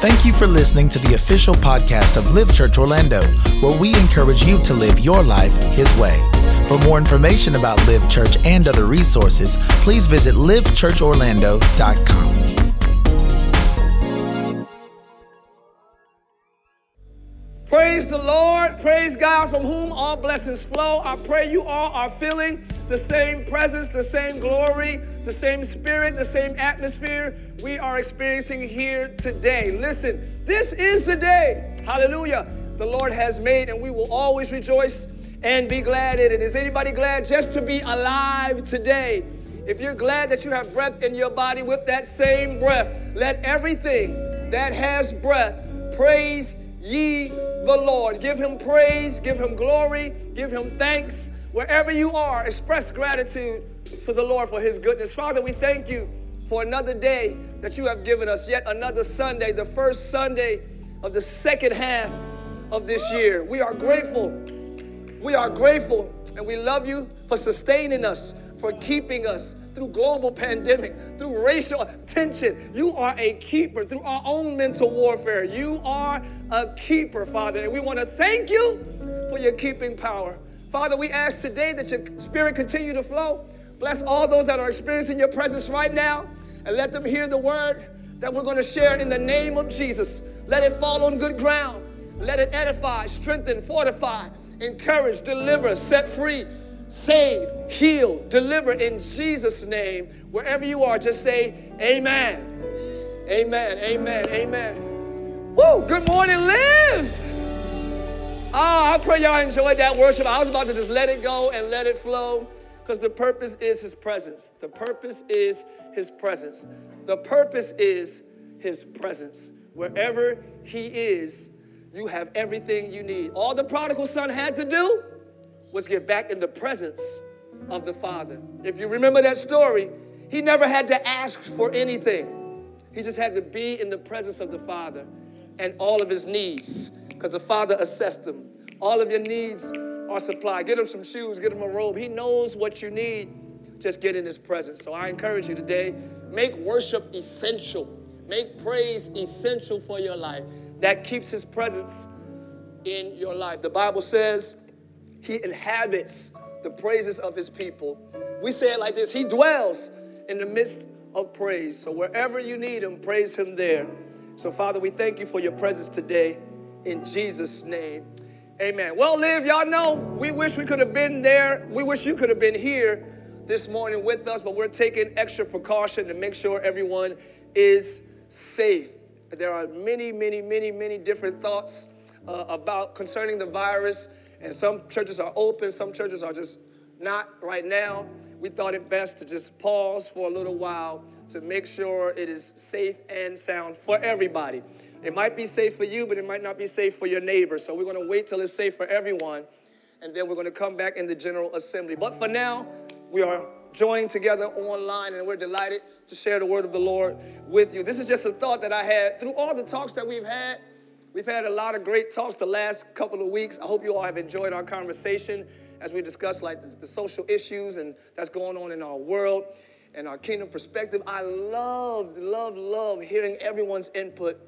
Thank you for listening to the official podcast of Live Church Orlando, where we encourage you to live your life His way. For more information about Live Church and other resources, please visit livechurchorlando.com. Praise the Lord. Praise God, from whom all blessings flow. I pray you all are feeling the same presence, the same glory, the same spirit, the same atmosphere we are experiencing here today. Listen, this is the day, hallelujah, the Lord has made, and we will always rejoice and be glad in it. Is anybody glad just to be alive today? If you're glad that you have breath in your body, with that same breath, let everything that has breath praise ye the Lord. Give Him praise, give Him glory, give Him thanks. Wherever you are, express gratitude to the Lord for His goodness. Father, we thank You for another day that You have given us, yet another Sunday, the first Sunday of the second half of this year. We are grateful, and we love You for sustaining us, for keeping us through global pandemic, through racial tension. You are a keeper. Through our own mental warfare, You are a keeper, Father, and we want to thank You for Your keeping power. Father, we ask today that Your Spirit continue to flow. Bless all those that are experiencing Your presence right now, and let them hear the word that we're going to share in the name of Jesus. Let it fall on good ground. Let it edify, strengthen, fortify, encourage, deliver, set free, save, heal, deliver, in Jesus' name. Wherever you are, just say amen. Amen, amen, amen. Woo, good morning, Live. Oh, I pray y'all enjoyed that worship. I was about to just let it go and let it flow, because the purpose is His presence. The purpose is His presence. The purpose is His presence. Wherever He is, you have everything you need. All the prodigal son had to do was get back in the presence of the Father. If you remember that story, he never had to ask for anything. He just had to be in the presence of the Father and all of his needs, because the Father assessed them. All of your needs are supplied. Get him some shoes, get him a robe. He knows what you need. Just get in His presence. So I encourage you today, make worship essential. Make praise essential for your life. That keeps His presence in your life. The Bible says He inhabits the praises of His people. We say it like this: He dwells in the midst of praise. So wherever you need Him, praise Him there. So Father, we thank You for Your presence today, in Jesus' name. Amen. Well, Liv, y'all know we wish we could have been there. We wish you could have been here this morning with us, but we're taking extra precaution to make sure everyone is safe. There are many different thoughts about concerning the virus. And some churches are open, some churches are just not right now. We thought it best to just pause for a little while to make sure it is safe and sound for everybody. It might be safe for you, but it might not be safe for your neighbor. So we're going to wait till it's safe for everyone, and then we're going to come back in the General Assembly. But for now, we are joined together online, and we're delighted to share the word of the Lord with you. This is just a thought that I had through all the talks that we've had. We've had a lot of great talks the last couple of weeks. I hope you all have enjoyed our conversation as we discuss like the social issues and that's going on in our world and our kingdom perspective. I loved hearing everyone's input.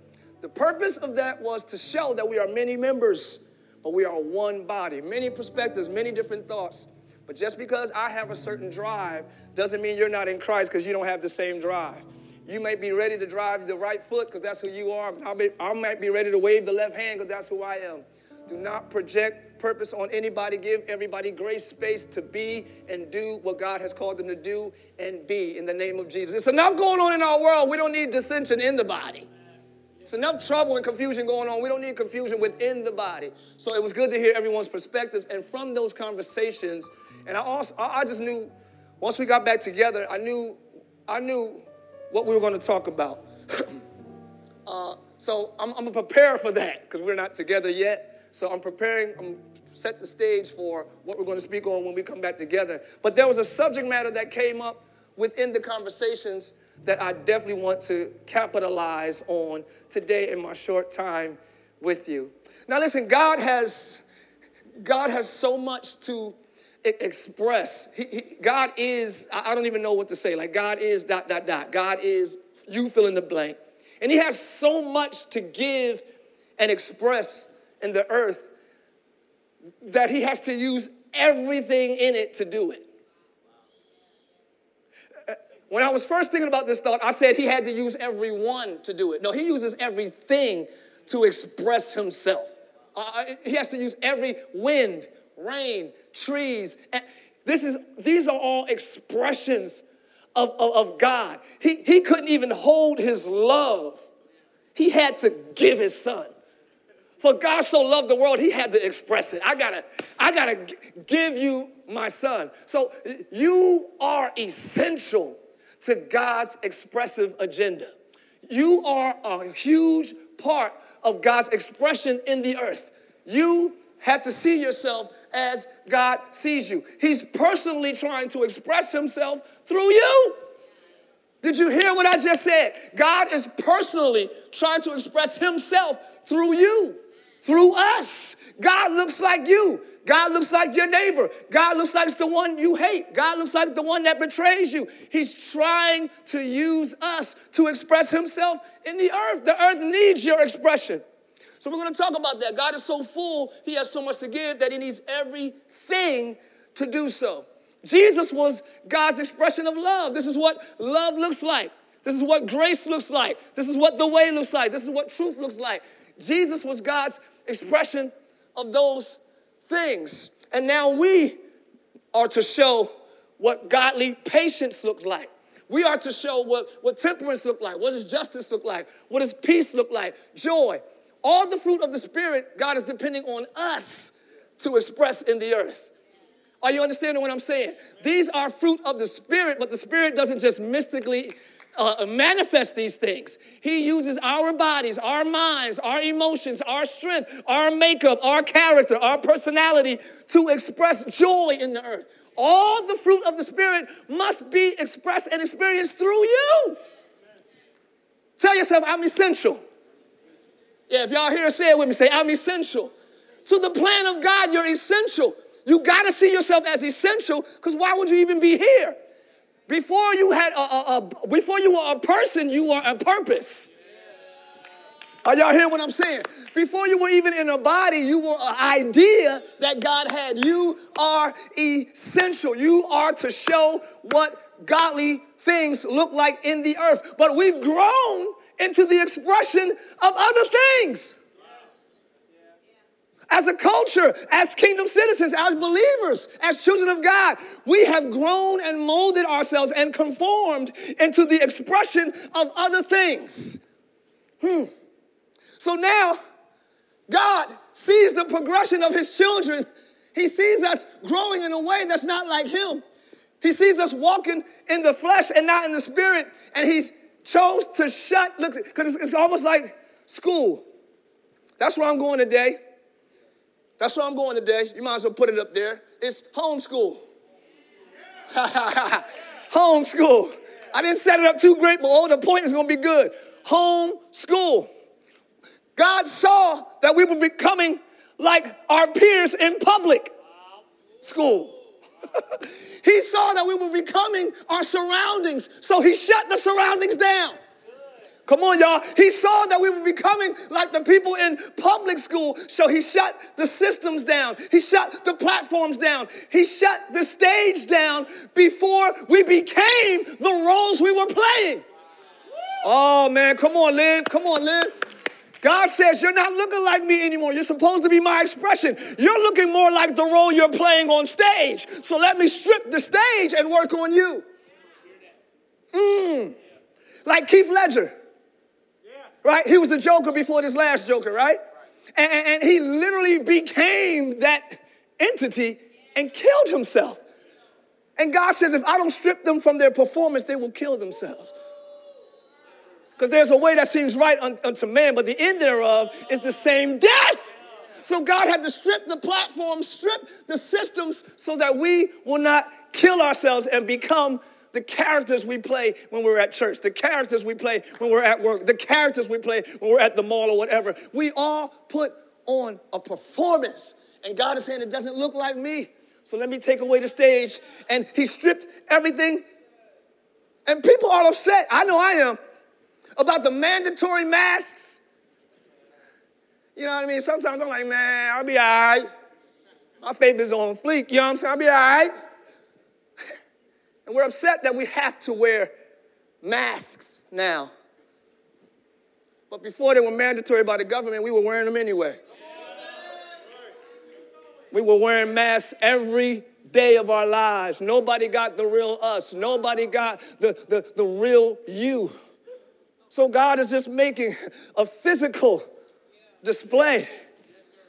The purpose of that was to show that we are many members, but we are one body. Many perspectives, many different thoughts. But just because I have a certain drive doesn't mean you're not in Christ because you don't have the same drive. You may be ready to drive the right foot because that's who you are. I might be ready to wave the left hand because that's who I am. Do not project purpose on anybody. Give everybody grace, space to be and do what God has called them to do and be, in the name of Jesus. It's enough going on in our world. We don't need dissension in the body. It's enough trouble and confusion going on. We don't need confusion within the body. So it was good to hear everyone's perspectives. And from those conversations, and I just knew once we got back together, I knew what we were going to talk about. So I'm going to prepare for that because we're not together yet. So I'm preparing, I'm set the stage for what we're going to speak on when we come back together. But there was a subject matter that came up within the conversations that I definitely want to capitalize on today in my short time with you. Now listen, God has so much to express. God is, I don't even know what to say. Like God is ... God is, you fill in the blank. And he has so much to give and express in the earth that he has to use everything in it to do it. When I was first thinking about this thought, I said he had to use everyone to do it. No, he uses everything to express himself. He has to use every wind, rain, trees. These are all expressions of God. He couldn't even hold his love. He had to give his son. For God so loved the world, he had to express it. I gotta give you my son. So you are essential to God's expressive agenda. You are a huge part of God's expression in the earth. You have to see yourself as God sees you. He's personally trying to express himself through you. Did you hear what I just said? God is personally trying to express himself through you. Through us. God looks like you. God looks like your neighbor. God looks like the one you hate. God looks like the one that betrays you. He's trying to use us to express himself in the earth. The earth needs your expression. So we're going to talk about that. God is so full, he has so much to give that he needs everything to do so. Jesus was God's expression of love. This is what love looks like. This is what grace looks like. This is what the way looks like. This is what truth looks like. Jesus was God's expression of those things. And now we are to show what godly patience looks like. We are to show what temperance looks like. What does justice look like? What does peace look like? Joy. All the fruit of the Spirit, God is depending on us to express in the earth. Are you understanding what I'm saying? These are fruit of the Spirit, but the Spirit doesn't just mystically manifest these things. He uses our bodies, our minds, our emotions, our strength, our makeup, our character, our personality to express joy in the earth. All the fruit of the Spirit must be expressed and experienced through you. Tell yourself, I'm essential. Yeah, if y'all here, say it with me. Say, I'm essential. To the plan of God, you're essential. You got to see yourself as essential, because why would you even be here? Before you had before you were a person, you were a purpose. Are y'all hearing what I'm saying? Before you were even in a body, you were an idea that God had. You are essential. You are to show what godly things look like in the earth. But we've grown into the expression of other things. As a culture, as kingdom citizens, as believers, as children of God, we have grown and molded ourselves and conformed into the expression of other things. So now, God sees the progression of his children. He sees us growing in a way that's not like him. He sees us walking in the flesh and not in the spirit, and he's chose to shut, look, because it's almost like school. That's where I'm going today. That's where I'm going today. You might as well put it up there. It's homeschool. Homeschool. I didn't set it up too great, but the point is going to be good. Homeschool. God saw that we were becoming like our peers in public school. He saw that we were becoming our surroundings, so he shut the surroundings down. Come on, y'all. He saw that we were becoming like the people in public school, so he shut the systems down. He shut the platforms down. He shut the stage down before we became the roles we were playing. Oh, man. Come on, Liv. Come on, Liv. God says, you're not looking like me anymore. You're supposed to be my expression. You're looking more like the role you're playing on stage. So let me strip the stage and work on you. Like Keith Ledger, right? He was the Joker before this last Joker, right? And he literally became that entity and killed himself. And God says, if I don't strip them from their performance, they will kill themselves. Because there's a way that seems right unto man, but the end thereof is the same death. So God had to strip the platform, strip the systems, so that we will not kill ourselves and become the characters we play when we're at church, the characters we play when we're at work, the characters we play when we're at the mall or whatever. We all put on a performance. And God is saying, it doesn't look like me, so let me take away the stage. And he stripped everything. And people are upset. I know I am. about the mandatory masks? You know what I mean? Sometimes I'm like, man, I'll be all right. My faith is on fleek, you know what I'm saying? I'll be all right. And we're upset that we have to wear masks now. But before they were mandatory by the government, we were wearing them anyway. We were wearing masks every day of our lives. Nobody got the real us. Nobody got the real you. So God is just making a physical display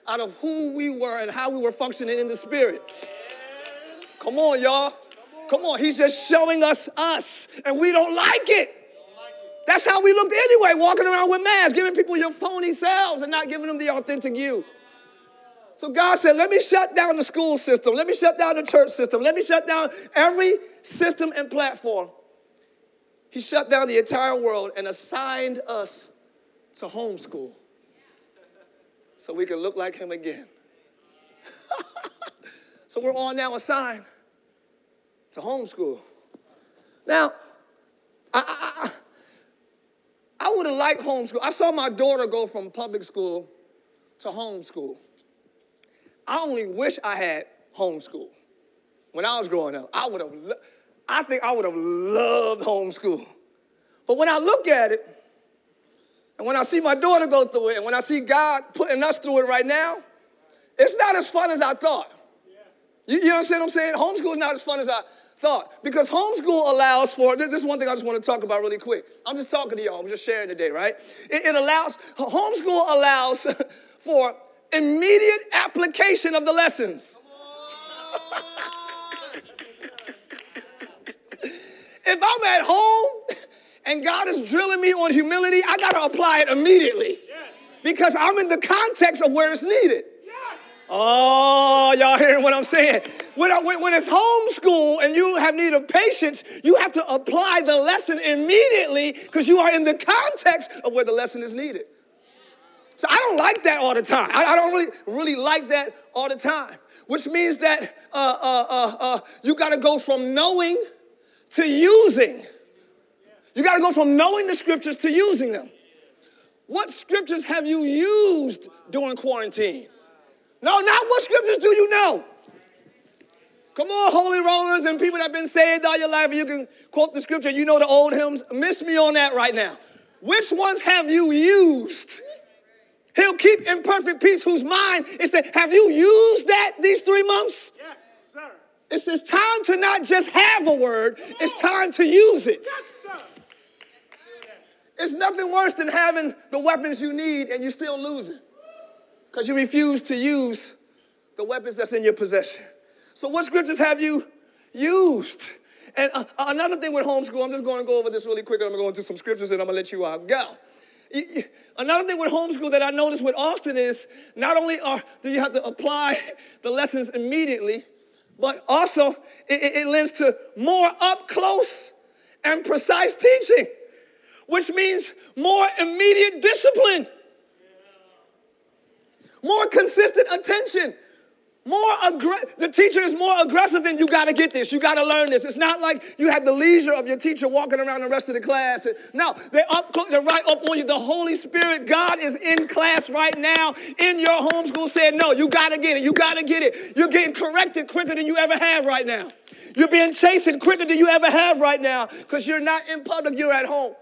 out of who we were and how we were functioning in the spirit. Come on, y'all. Come on. He's just showing us, and we don't like it. That's how we looked anyway, walking around with masks, giving people your phony selves and not giving them the authentic you. So God said, let me shut down the school system. Let me shut down the church system. Let me shut down every system and platform. He shut down the entire world and assigned us to homeschool so we can look like him again. So we're all now assigned to homeschool. Now, I would have liked homeschool. I saw my daughter go from public school to homeschool. I only wish I had homeschool when I was growing up. I think I would have loved homeschool. But when I look at it, and when I see my daughter go through it, and when I see God putting us through it right now, it's not as fun as I thought. You know what I'm saying? Homeschool is not as fun as I thought, because homeschool allows for, this is one thing I just want to talk about really quick. I'm just talking to y'all. I'm just sharing today, right? Homeschool allows for immediate application of the lessons. If I'm at home and God is drilling me on humility, I got to apply it immediately. Yes. Because I'm in the context of where it's needed. Yes. Oh, y'all hearing what I'm saying? When it's homeschool and you have need of patience, you have to apply the lesson immediately because you are in the context of where the lesson is needed. So I don't like that all the time. I don't really like that all the time, which means that you got to go from knowing to using. You got to go from knowing the scriptures to using them. What scriptures have you used during quarantine? No, not what scriptures do you know. Come on, holy rollers and people that have been saved all your life, and you can quote the scripture. You know the old hymns. Miss me on that right now. Which ones have you used? He'll keep in perfect peace whose mind is that. Have you used that these 3 months? Yes, sir. It's time to not just have a word. It's time to use it. Yes, sir. It's nothing worse than having the weapons you need and you still losing because you refuse to use the weapons that's in your possession. So what scriptures have you used? And another thing with homeschool, I'm just going to go over this really quick, and I'm going to go into some scriptures, and I'm going to let you out go. Another thing with homeschool that I noticed with Austin is not only do you have to apply the lessons immediately, but also it lends to more up-close and precise teaching, which means more immediate discipline, more consistent attention, the teacher is more aggressive and you got to get this. You got to learn this. It's not like you had the leisure of your teacher walking around the rest of the class. No, they're right up on you. The Holy Spirit, God is in class right now in your homeschool saying, no, you got to get it. You got to get it. You're getting corrected quicker than you ever have right now. You're being chastened quicker than you ever have right now because you're not in public. You're at home.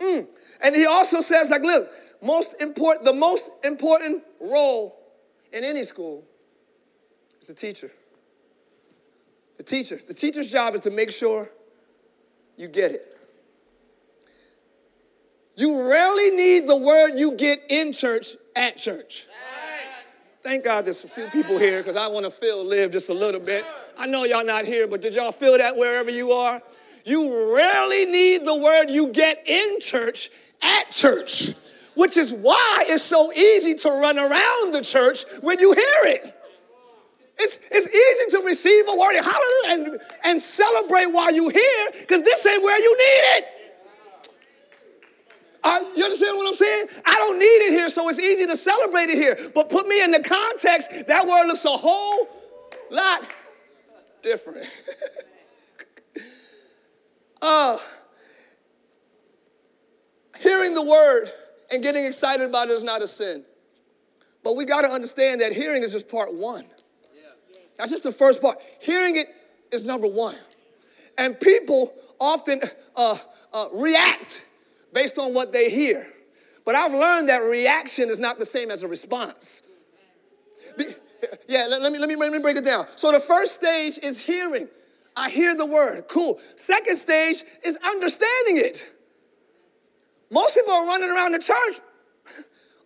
And he also says, like, look, the most important role in any school, the teacher. The teacher's job is to make sure you get it. You rarely need the word you get in church at church. Yes. Thank God there's a few people here because I want to live just a little bit. I know y'all not here, but did y'all feel that wherever you are? You rarely need the word you get in church at church, which is why it's so easy to run around the church when you hear it. It's easy to receive a word, hallelujah, and celebrate while you're here because this ain't where you need it. You understand what I'm saying? I don't need it here, so it's easy to celebrate it here. But put me in the context, that word looks a whole lot different. hearing the word and getting excited about it is not a sin. But we got to understand that hearing is just part one. That's just the first part. Hearing it is number one. And people often react based on what they hear. But I've learned that reaction is not the same as a response. Let me break it down. So the first stage is hearing. I hear the word. Cool. Second stage is understanding it. Most people are running around the church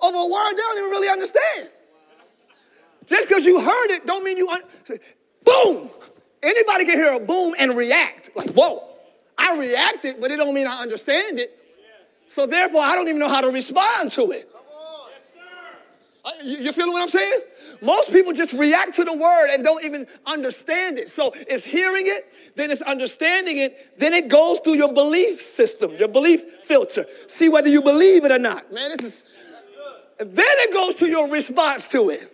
over a word they don't even really understand. Just because you heard it don't mean you... Boom! Anybody can hear a boom and react. Like, whoa, I reacted, but it don't mean I understand it. So therefore, I don't even know how to respond to it. Come on. Yes, sir. You feeling what I'm saying? Most people just react to the word and don't even understand it. So it's hearing it, then it's understanding it, then it goes through your belief system, your belief filter. See whether you believe it or not. Man, then it goes to your response to it.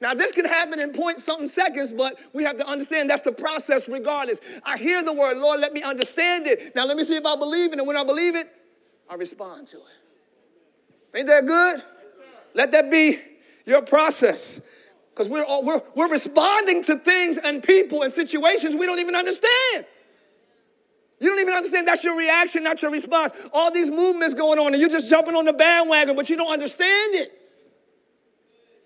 Now, this can happen in point something seconds, but we have to understand that's the process regardless. I hear the word, Lord, let me understand it. Now, let me see if I believe it, and when I believe it, I respond to it. Ain't that good? Let that be your process, because we're responding to things and people and situations we don't even understand. You don't even understand. That's your reaction, not your response. All these movements going on, and you're just jumping on the bandwagon, but you don't understand it.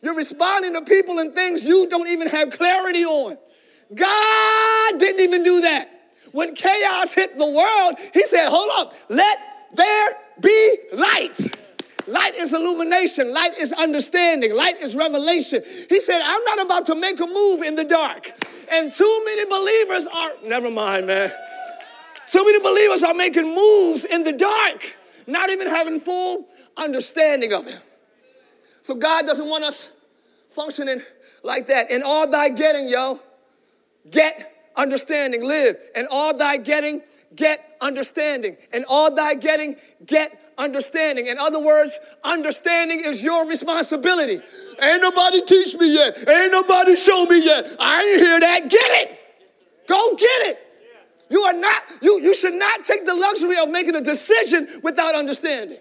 You're responding to people and things you don't even have clarity on. God didn't even do that. When chaos hit the world, he said, hold up, let there be light. Light is illumination. Light is understanding. Light is revelation. He said, I'm not about to make a move in the dark. And too many believers are, never mind, man. Too many believers are making moves in the dark, not even having full understanding of it. So God doesn't want us functioning like that. In all thy getting, get understanding, live. In all thy getting, get understanding. In all thy getting, get understanding. In other words, understanding is your responsibility. Ain't nobody teach me yet. Ain't nobody show me yet. I ain't hear that. Get it. Go get it. You are not. You should not take the luxury of making a decision without understanding.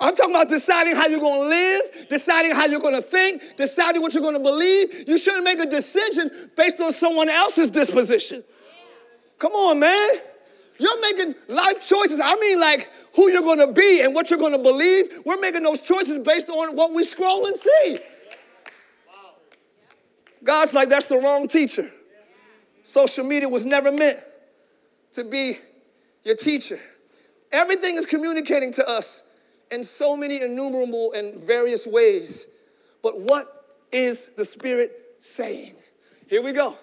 I'm talking about deciding how you're going to live, deciding how you're going to think, deciding what you're going to believe. You shouldn't make a decision based on someone else's disposition. Come on, man. You're making life choices. I mean, like who you're going to be and what you're going to believe. We're making those choices based on what we scroll and see. God's like, that's the wrong teacher. Social media was never meant to be your teacher. Everything is communicating to us in so many innumerable and various ways. But what is the Spirit saying? Here we go.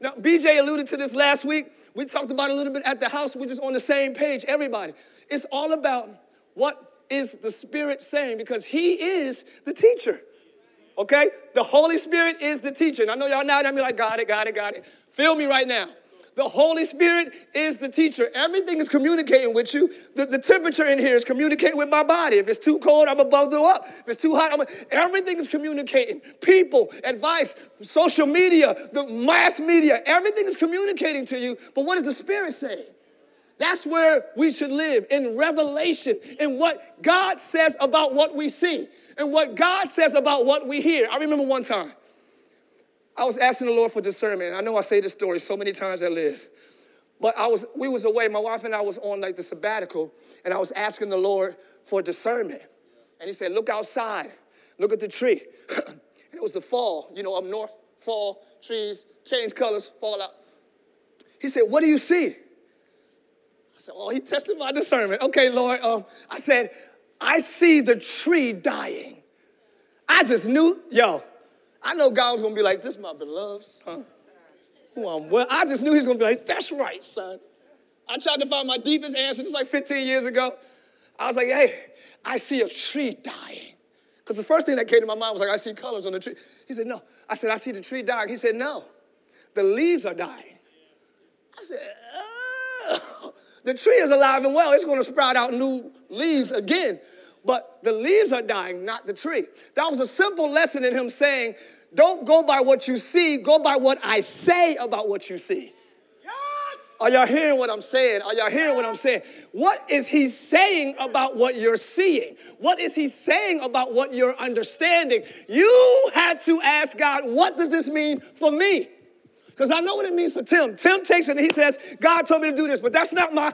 Now, BJ alluded to this last week. We talked about it a little bit at the house. We're just on the same page, everybody. It's all about what is the Spirit saying, because he is the teacher, okay? The Holy Spirit is the teacher. And I know y'all now that be like, got it. Feel me right now. The Holy Spirit is the teacher. Everything is communicating with you. The temperature in here is communicating with my body. If it's too cold, I'm going to bundle up. If it's too hot, everything is communicating. People, advice, social media, the mass media, everything is communicating to you. But what is the Spirit saying? That's where we should live, in revelation, in what God says about what we see, and what God says about what we hear. I remember one time, I was asking the Lord for discernment. I know I say this story so many times I live. But we was away. My wife and I was on like the sabbatical, and I was asking the Lord for discernment. And he said, look outside. Look at the tree. And it was the fall. You know, up north, fall, trees, change colors, fall out. He said, what do you see? I said, oh, he tested my discernment. Okay, Lord. I said, I see the tree dying. I just knew, I know God was going to be like, this is my beloved son, who I'm well. I just knew he was going to be like, that's right, son. I tried to find my deepest answer. This was like 15 years ago. I was like, hey, I see a tree dying. Because the first thing that came to my mind was like, I see colors on the tree. He said, no. I said, I see the tree dying. He said, no, the leaves are dying. I said, oh, the tree is alive and well. It's going to sprout out new leaves again. But the leaves are dying, not the tree. That was a simple lesson in him saying, don't go by what you see, go by what I say about what you see. Yes! Are y'all hearing what I'm saying? Are y'all hearing what I'm saying? What is he saying about what you're seeing? What is he saying about what you're understanding? You had to ask God, what does this mean for me? Because I know what it means for Tim. Tim takes it and he says, God told me to do this, but that's not my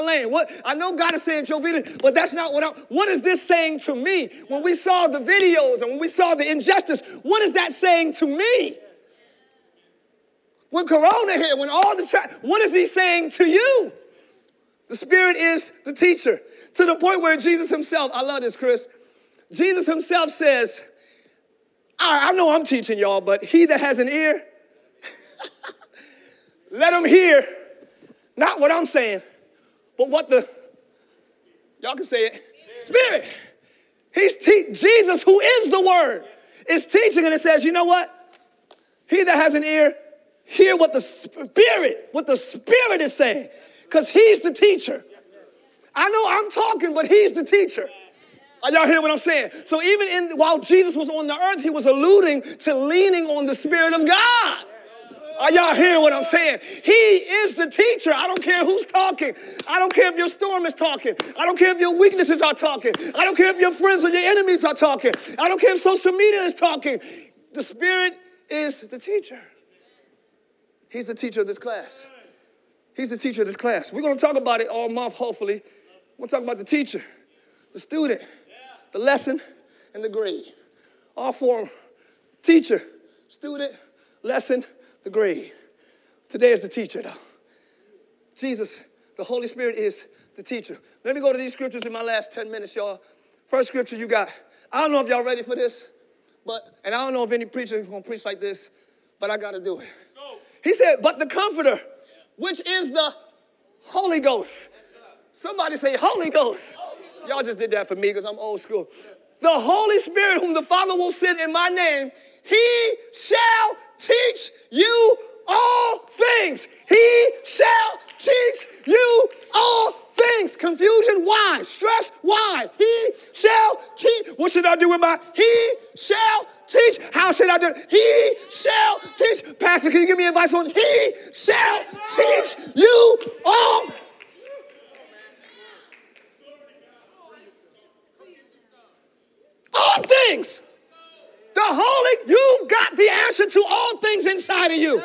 lane. What I know God is saying, Jovita, but that's not what is this saying to me? When we saw the videos and when we saw the injustice, what is that saying to me? When Corona hit, when all the what is he saying to you? The Spirit is the teacher. To the point where Jesus himself, I love this, Chris. Jesus himself says, I know I'm teaching y'all, but he that has an ear, let them hear, not what I'm saying, but what the, y'all can say it, Spirit. Jesus, who is the Word, is teaching, and it says, you know what? He that has an ear, hear what the Spirit is saying, because he's the teacher. I know I'm talking, but he's the teacher. Y'all hear what I'm saying? So even while Jesus was on the earth, he was alluding to leaning on the Spirit of God. Are y'all hearing what I'm saying? He is the teacher. I don't care who's talking. I don't care if your storm is talking. I don't care if your weaknesses are talking. I don't care if your friends or your enemies are talking. I don't care if social media is talking. The Spirit is the teacher. He's the teacher of this class. He's the teacher of this class. We're going to talk about it all month, hopefully. We're going to talk about the teacher, the student, the lesson, and the grade. All four of them. Teacher, student, lesson, the grade. Today is the teacher, though. Jesus, the Holy Spirit is the teacher. Let me go to these scriptures in my last 10 minutes, y'all. First scripture you got. I don't know if y'all ready for this, and I don't know if any preacher is going to preach like this, but I got to do it. He said, but the Comforter, which is the Holy Ghost. Somebody say, Holy Ghost. Y'all just did that for me because I'm old school. The Holy Spirit, whom the Father will send in my name, he shall teach you all things. He shall teach you all things. Confusion, why? Stress, why? He shall teach. What should I do with my? He shall teach. How should I do it? He shall teach. Pastor, can you give me advice on? He shall teach you all. All things. The Holy, you got the answer to all things inside of you.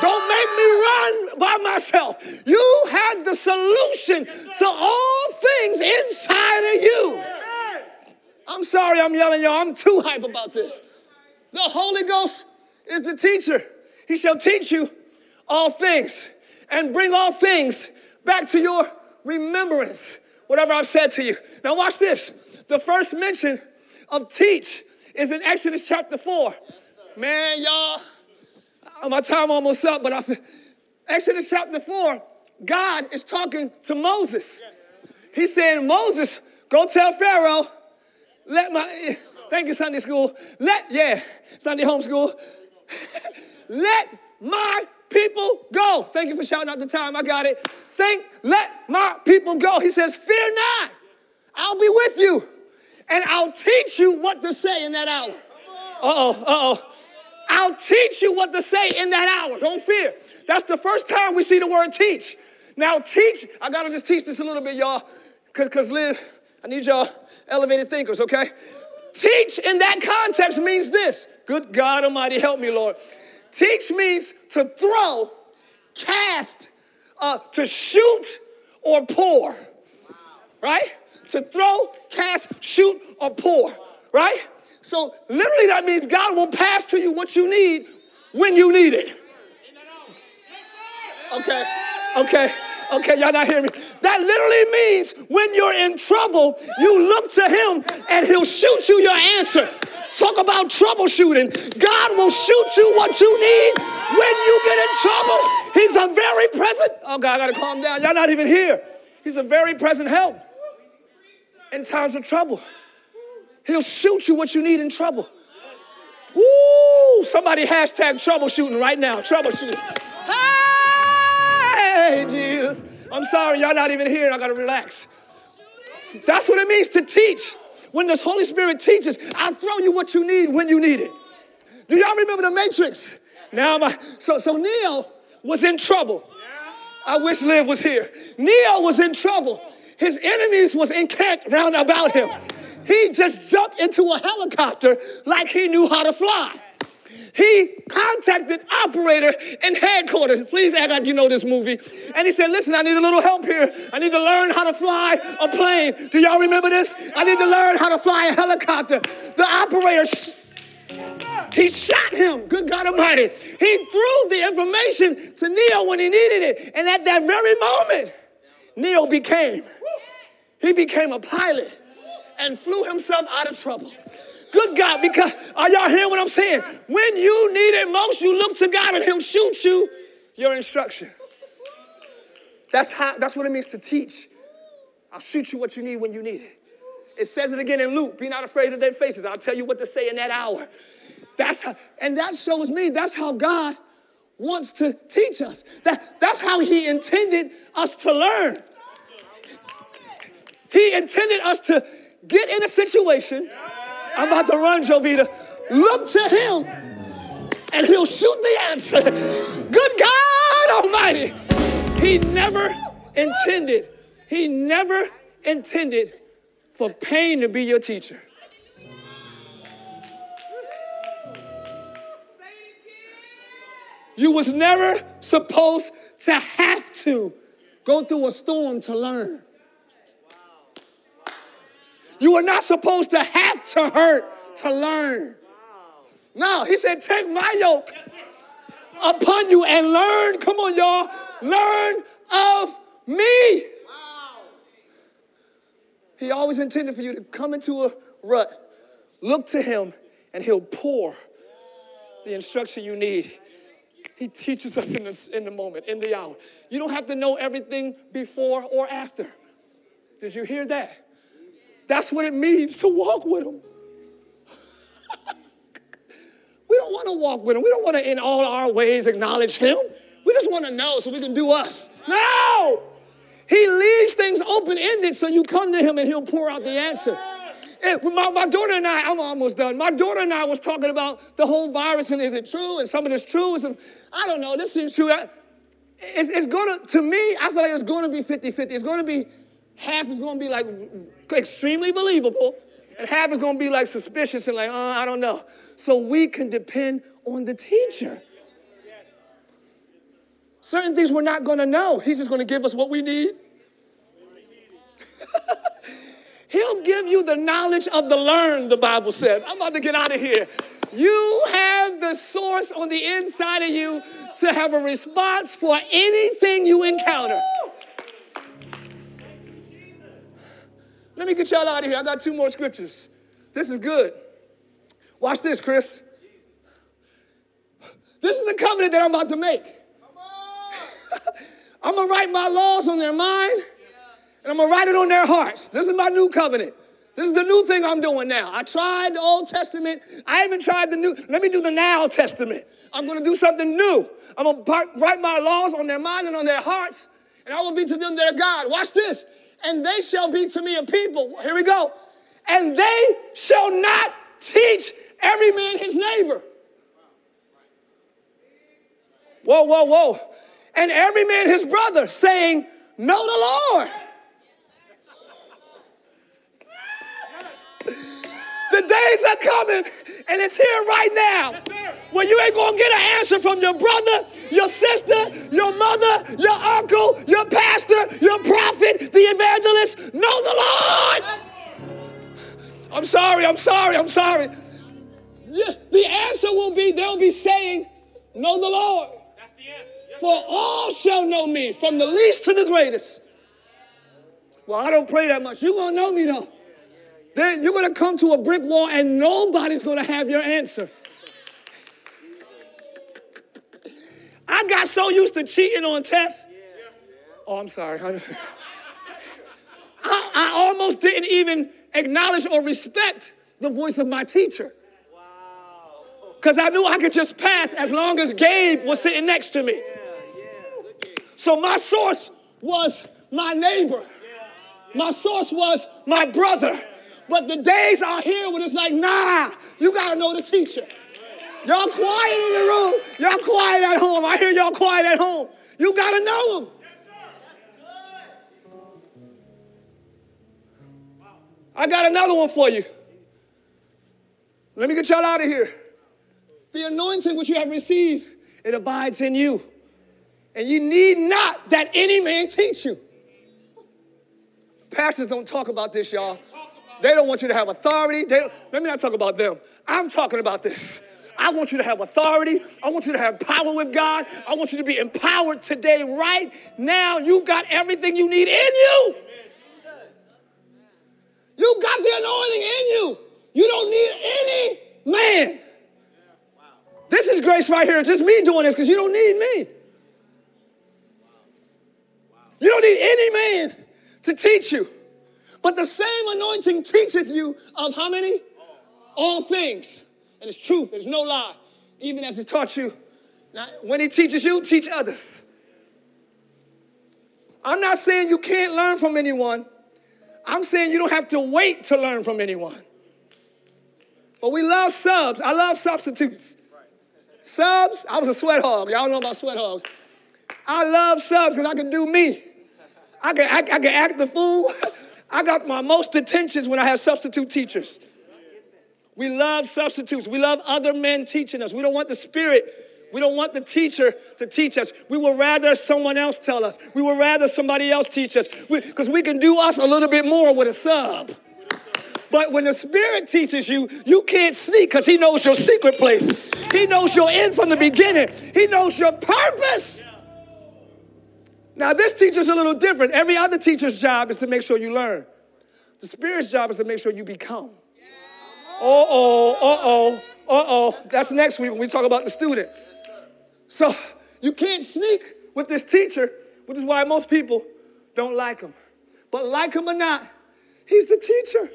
Don't make me run by myself. You have the solution to all things inside of you. I'm sorry I'm yelling, y'all. I'm too hype about this. The Holy Ghost is the teacher. He shall teach you all things and bring all things back to your remembrance, whatever I've said to you. Now watch this. The first mention of teach is in Exodus chapter 4. Man, y'all, my time almost up, but Exodus chapter 4, God is talking to Moses. He's saying, Moses, go tell Pharaoh, Sunday homeschool, let my people go. Thank you for shouting out the time, I got it. Let my people go. He says, fear not, I'll be with you. And I'll teach you what to say in that hour. I'll teach you what to say in that hour. Don't fear. That's the first time we see the word teach. Now teach, I got to just teach this a little bit, y'all, because Liv, I need y'all elevated thinkers, okay? Teach in that context means this. Good God Almighty, help me, Lord. Teach means to throw, cast, to shoot, or pour, right? To throw, cast, shoot, or pour, right? So literally that means God will pass to you what you need when you need it. Okay, y'all not hearing me. That literally means when you're in trouble, you look to him and he'll shoot you your answer. Talk about troubleshooting. God will shoot you what you need when you get in trouble. He's a very present, oh God, I gotta calm down. Y'all not even here. He's a very present help in times of trouble. He'll shoot you what you need in trouble. Woo! Somebody hashtag troubleshooting right now. Troubleshooting. Hey, Jesus. I'm sorry, y'all not even here. I gotta relax. That's what it means to teach. When this Holy Spirit teaches, I'll throw you what you need when you need it. Do y'all remember The Matrix? So Neo was in trouble. I wish Liv was here. Neo was in trouble. His enemies was encamped round about him. He just jumped into a helicopter like he knew how to fly. He contacted operator in headquarters. Please act like you know this movie. And he said, listen, I need a little help here. I need to learn how to fly a plane. Do y'all remember this? I need to learn how to fly a helicopter. The operator, he shot him. Good God Almighty. He threw the information to Neo when he needed it. And at that very moment, Neo became a pilot and flew himself out of trouble. Good God, because are y'all hearing what I'm saying? When you need it most, you look to God and he'll shoot you your instruction. That's what it means to teach. I'll shoot you what you need when you need it. It says it again in Luke, be not afraid of their faces. I'll tell you what to say in that hour. And that shows me that's how God wants to teach us. That's how he intended us to learn. He intended us to get in a situation. I'm about to run, Jovita. Look to him, and he'll shoot the answer. Good God Almighty. He never intended for pain to be your teacher. You was never supposed to have to go through a storm to learn. You are not supposed to have to hurt to learn. No, he said, take my yoke upon you and learn. Come on, y'all. Learn of me. He always intended for you to come into a rut, look to him, and he'll pour the instruction you need. He teaches us in the moment, in the hour. You don't have to know everything before or after. Did you hear that? That's what it means to walk with him. We don't want to walk with him. We don't want to, in all our ways, acknowledge him. We just want to know so we can do us. No! He leaves things open-ended so you come to him and he'll pour out the answer. My daughter and I, I'm almost done. My daughter and I was talking about the whole virus and is it true? And some of it's true. And I don't know. This seems true. To me, I feel like it's going to be 50-50. It's going to be half is going to be like extremely believable, and half is going to be like suspicious and like, I don't know. So we can depend on the teacher. Certain things we're not going to know. He's just going to give us what we need. He'll give you the knowledge of the learned, the Bible says. I'm about to get out of here. You have the source on the inside of you to have a response for anything you encounter. Let me get y'all out of here. I got 2 more scriptures. This is good. Watch this, Chris. This is the covenant that I'm about to make. Come on. I'm going to write my laws on their mind, and I'm going to write it on their hearts. This is my new covenant. This is the new thing I'm doing now. I tried the Old Testament. I haven't tried the New. Let me do the Now Testament. I'm going to do something new. I'm going to write my laws on their mind and on their hearts, and I will be to them their God. Watch this. And they shall be to me a people. Here we go. And they shall not teach every man his neighbor. Whoa, whoa, whoa. And every man his brother, saying, know the Lord. The days are coming, and it's here right now. Yes, where you ain't going to get an answer from your brother, your sister, your mother, your uncle, your pastor, your prophet, the evangelist. Know the Lord. Yes, I'm sorry. The answer will be, they'll be saying, know the Lord. That's the answer. Yes, for all shall know me, from the least to the greatest. Well, I don't pray that much. You're going to know me, though. You're going to come to a brick wall and nobody's going to have your answer. I got so used to cheating on tests. Oh, I'm sorry. I almost didn't even acknowledge or respect the voice of my teacher. Because I knew I could just pass as long as Gabe was sitting next to me. So my source was my neighbor. My source was my brother. But the days are here when it's like, nah, you got to know the teacher. Y'all quiet in the room. Y'all quiet at home. I hear y'all quiet at home. You got to know him. Yes, I got another one for you. Let me get y'all out of here. The anointing which you have received, it abides in you. And you need not that any man teach you. Pastors don't talk about this, y'all. They don't want you to have authority. Let me not talk about them. I'm talking about this. I want you to have authority. I want you to have power with God. I want you to be empowered today, right now. You got everything you need in you. You got the anointing in you. You don't need any man. This is grace right here. It's just me doing this because you don't need me. You don't need any man to teach you. But the same anointing teacheth you of how many? All things. And it's truth. There's no lie. Even as he taught you. Now, when he teaches you, teach others. I'm not saying you can't learn from anyone. I'm saying you don't have to wait to learn from anyone. But we love subs. I love substitutes. Subs, I was a sweat hog. Y'all know about sweat hogs. I love subs because I can do me. I can act the fool. I got my most detentions when I had substitute teachers. We love substitutes. We love other men teaching us. We don't want the spirit. We don't want the teacher to teach us. We would rather someone else tell us. We would rather somebody else teach us. Because we can do us a little bit more with a sub. But when the Spirit teaches you, you can't sneak because he knows your secret place. He knows your end from the beginning. He knows your purpose. Now, this teacher's a little different. Every other teacher's job is to make sure you learn. The Spirit's job is to make sure you become. That's next week when we talk about the student. So you can't sneak with this teacher, which is why most people don't like him. But like him or not, he's the teacher.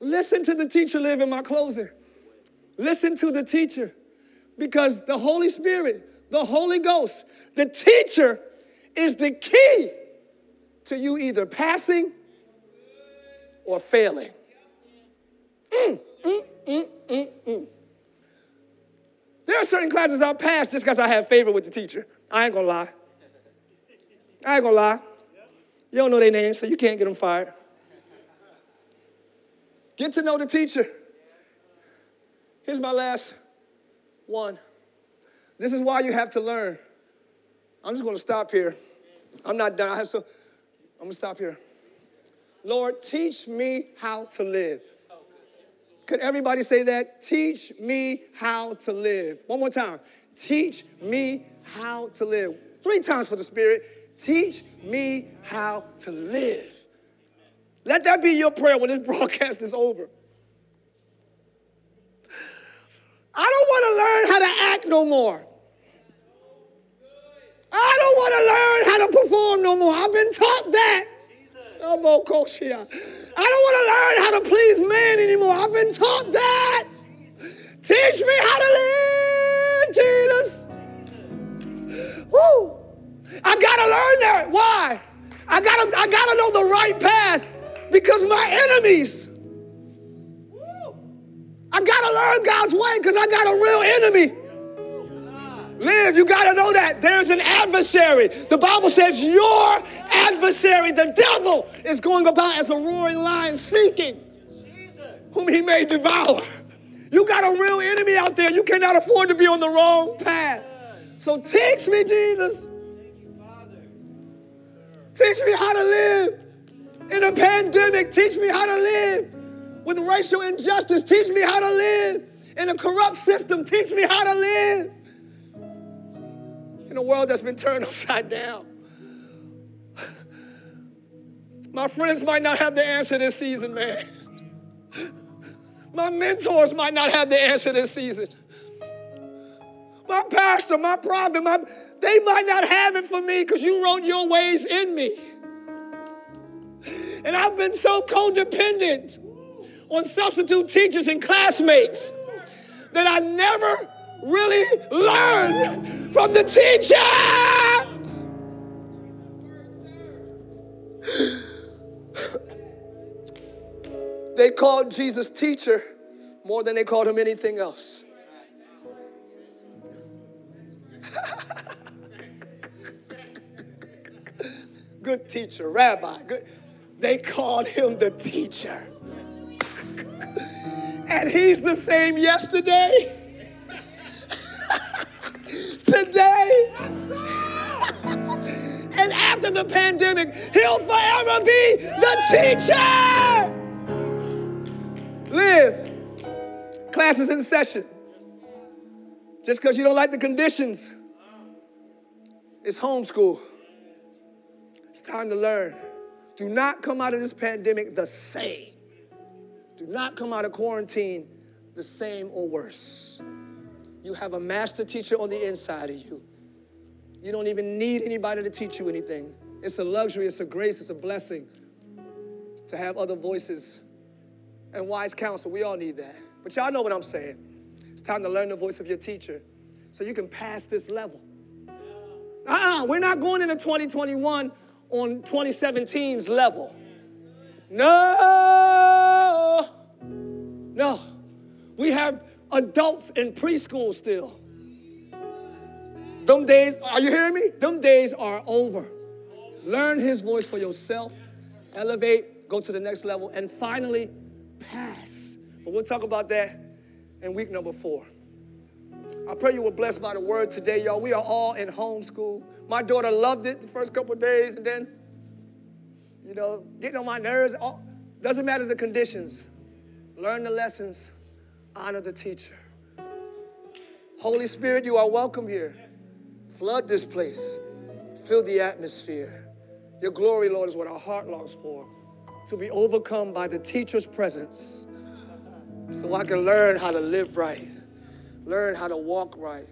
Listen to the teacher. Live in my closing. Listen to the teacher, because the Holy Spirit, the Holy Ghost, the teacher is the key to you either passing or failing. There are certain classes I'll pass just because I have favor with the teacher. I ain't gonna lie. You don't know their name, so you can't get them fired. Get to know the teacher. Here's my last one. This is why you have to learn. I'm just gonna stop here. I'm not done. I'm gonna stop here. Lord, teach me how to live. Could everybody say that? Teach me how to live. One more time. Teach me how to live. 3 times for the Spirit. Teach me how to live. Let that be your prayer when this broadcast is over. I don't want to learn how to act no more. I don't want to learn how to perform no more. I've been taught that. I don't want to learn how to please man anymore. I've been taught that. Teach me how to live, Jesus. Woo. I got to learn that. Why? I gotta know the right path. Because my enemies, I gotta learn God's way because I got a real enemy. Live, you gotta know that. There's an adversary. The Bible says your adversary, the devil, is going about as a roaring lion seeking whom he may devour. You got a real enemy out there. You cannot afford to be on the wrong path. So teach me, Jesus. Teach me how to live. In a pandemic, teach me how to live. With racial injustice, teach me how to live. In a corrupt system, teach me how to live. In a world that's been turned upside down. My friends might not have the answer this season, man. My mentors might not have the answer this season. My pastor, my prophet, they might not have it for me because you wrote your ways in me. And I've been so codependent on substitute teachers and classmates that I never really learned from the teacher. They called Jesus teacher more than they called him anything else. Good teacher, rabbi, good. They called him the teacher. And he's the same yesterday, today, and after the pandemic. He'll forever be the teacher. Live. Class is in session. Just because you don't like the conditions, it's homeschool. It's time to learn. Do not come out of this pandemic the same. Do not come out of quarantine the same or worse. You have a master teacher on the inside of you. You don't even need anybody to teach you anything. It's a luxury, it's a grace, it's a blessing to have other voices and wise counsel. We all need that. But y'all know what I'm saying. It's time to learn the voice of your teacher so you can pass this level. We're not going into 2021 on 2017's level. No. We have adults in preschool still. Them days, are you hearing me? Them days are over. Learn his voice for yourself. Elevate, go to the next level, and finally pass. But we'll talk about that in week number 4. I pray you were blessed by the word today, y'all. We are all in homeschool. My daughter loved it the first couple of days, and then, getting on my nerves. Doesn't matter the conditions. Learn the lessons. Honor the teacher. Holy Spirit, you are welcome here. Flood this place. Fill the atmosphere. Your glory, Lord, is what our heart longs for, to be overcome by the teacher's presence so I can learn how to live right. Learn how to walk right.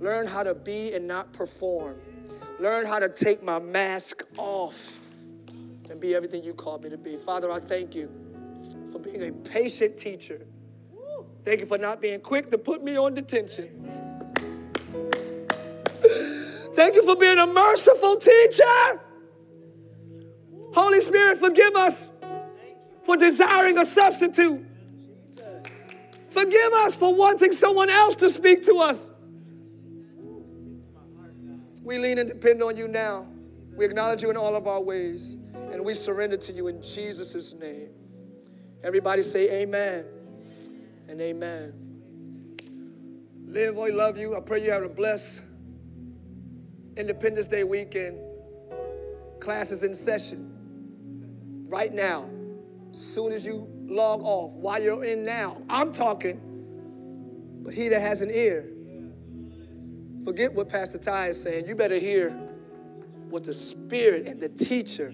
Learn how to be and not perform. Learn how to take my mask off and be everything you called me to be. Father, I thank you for being a patient teacher. Thank you for not being quick to put me on detention. Thank you for being a merciful teacher. Holy Spirit, forgive us for desiring a substitute. Forgive us for wanting someone else to speak to us. We lean and depend on you now. We acknowledge you in all of our ways, and we surrender to you in Jesus' name. Everybody say amen and amen. Live, I love you. I pray you have a blessed Independence Day weekend. Class is in session right now. Soon as you log off, while you're in now. I'm talking, but he that has an ear, forget what Pastor Ty is saying. You better hear what the Spirit and the teacher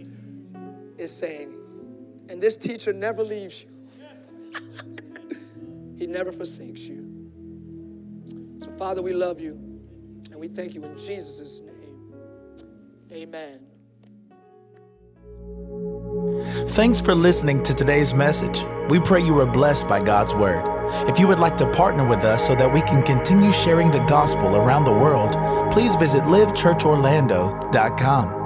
is saying. And this teacher never leaves you. He never forsakes you. So, Father, we love you, and we thank you in Jesus' name. Amen. Thanks for listening to today's message. We pray you were blessed by God's word. If you would like to partner with us so that we can continue sharing the gospel around the world, please visit livechurchorlando.com.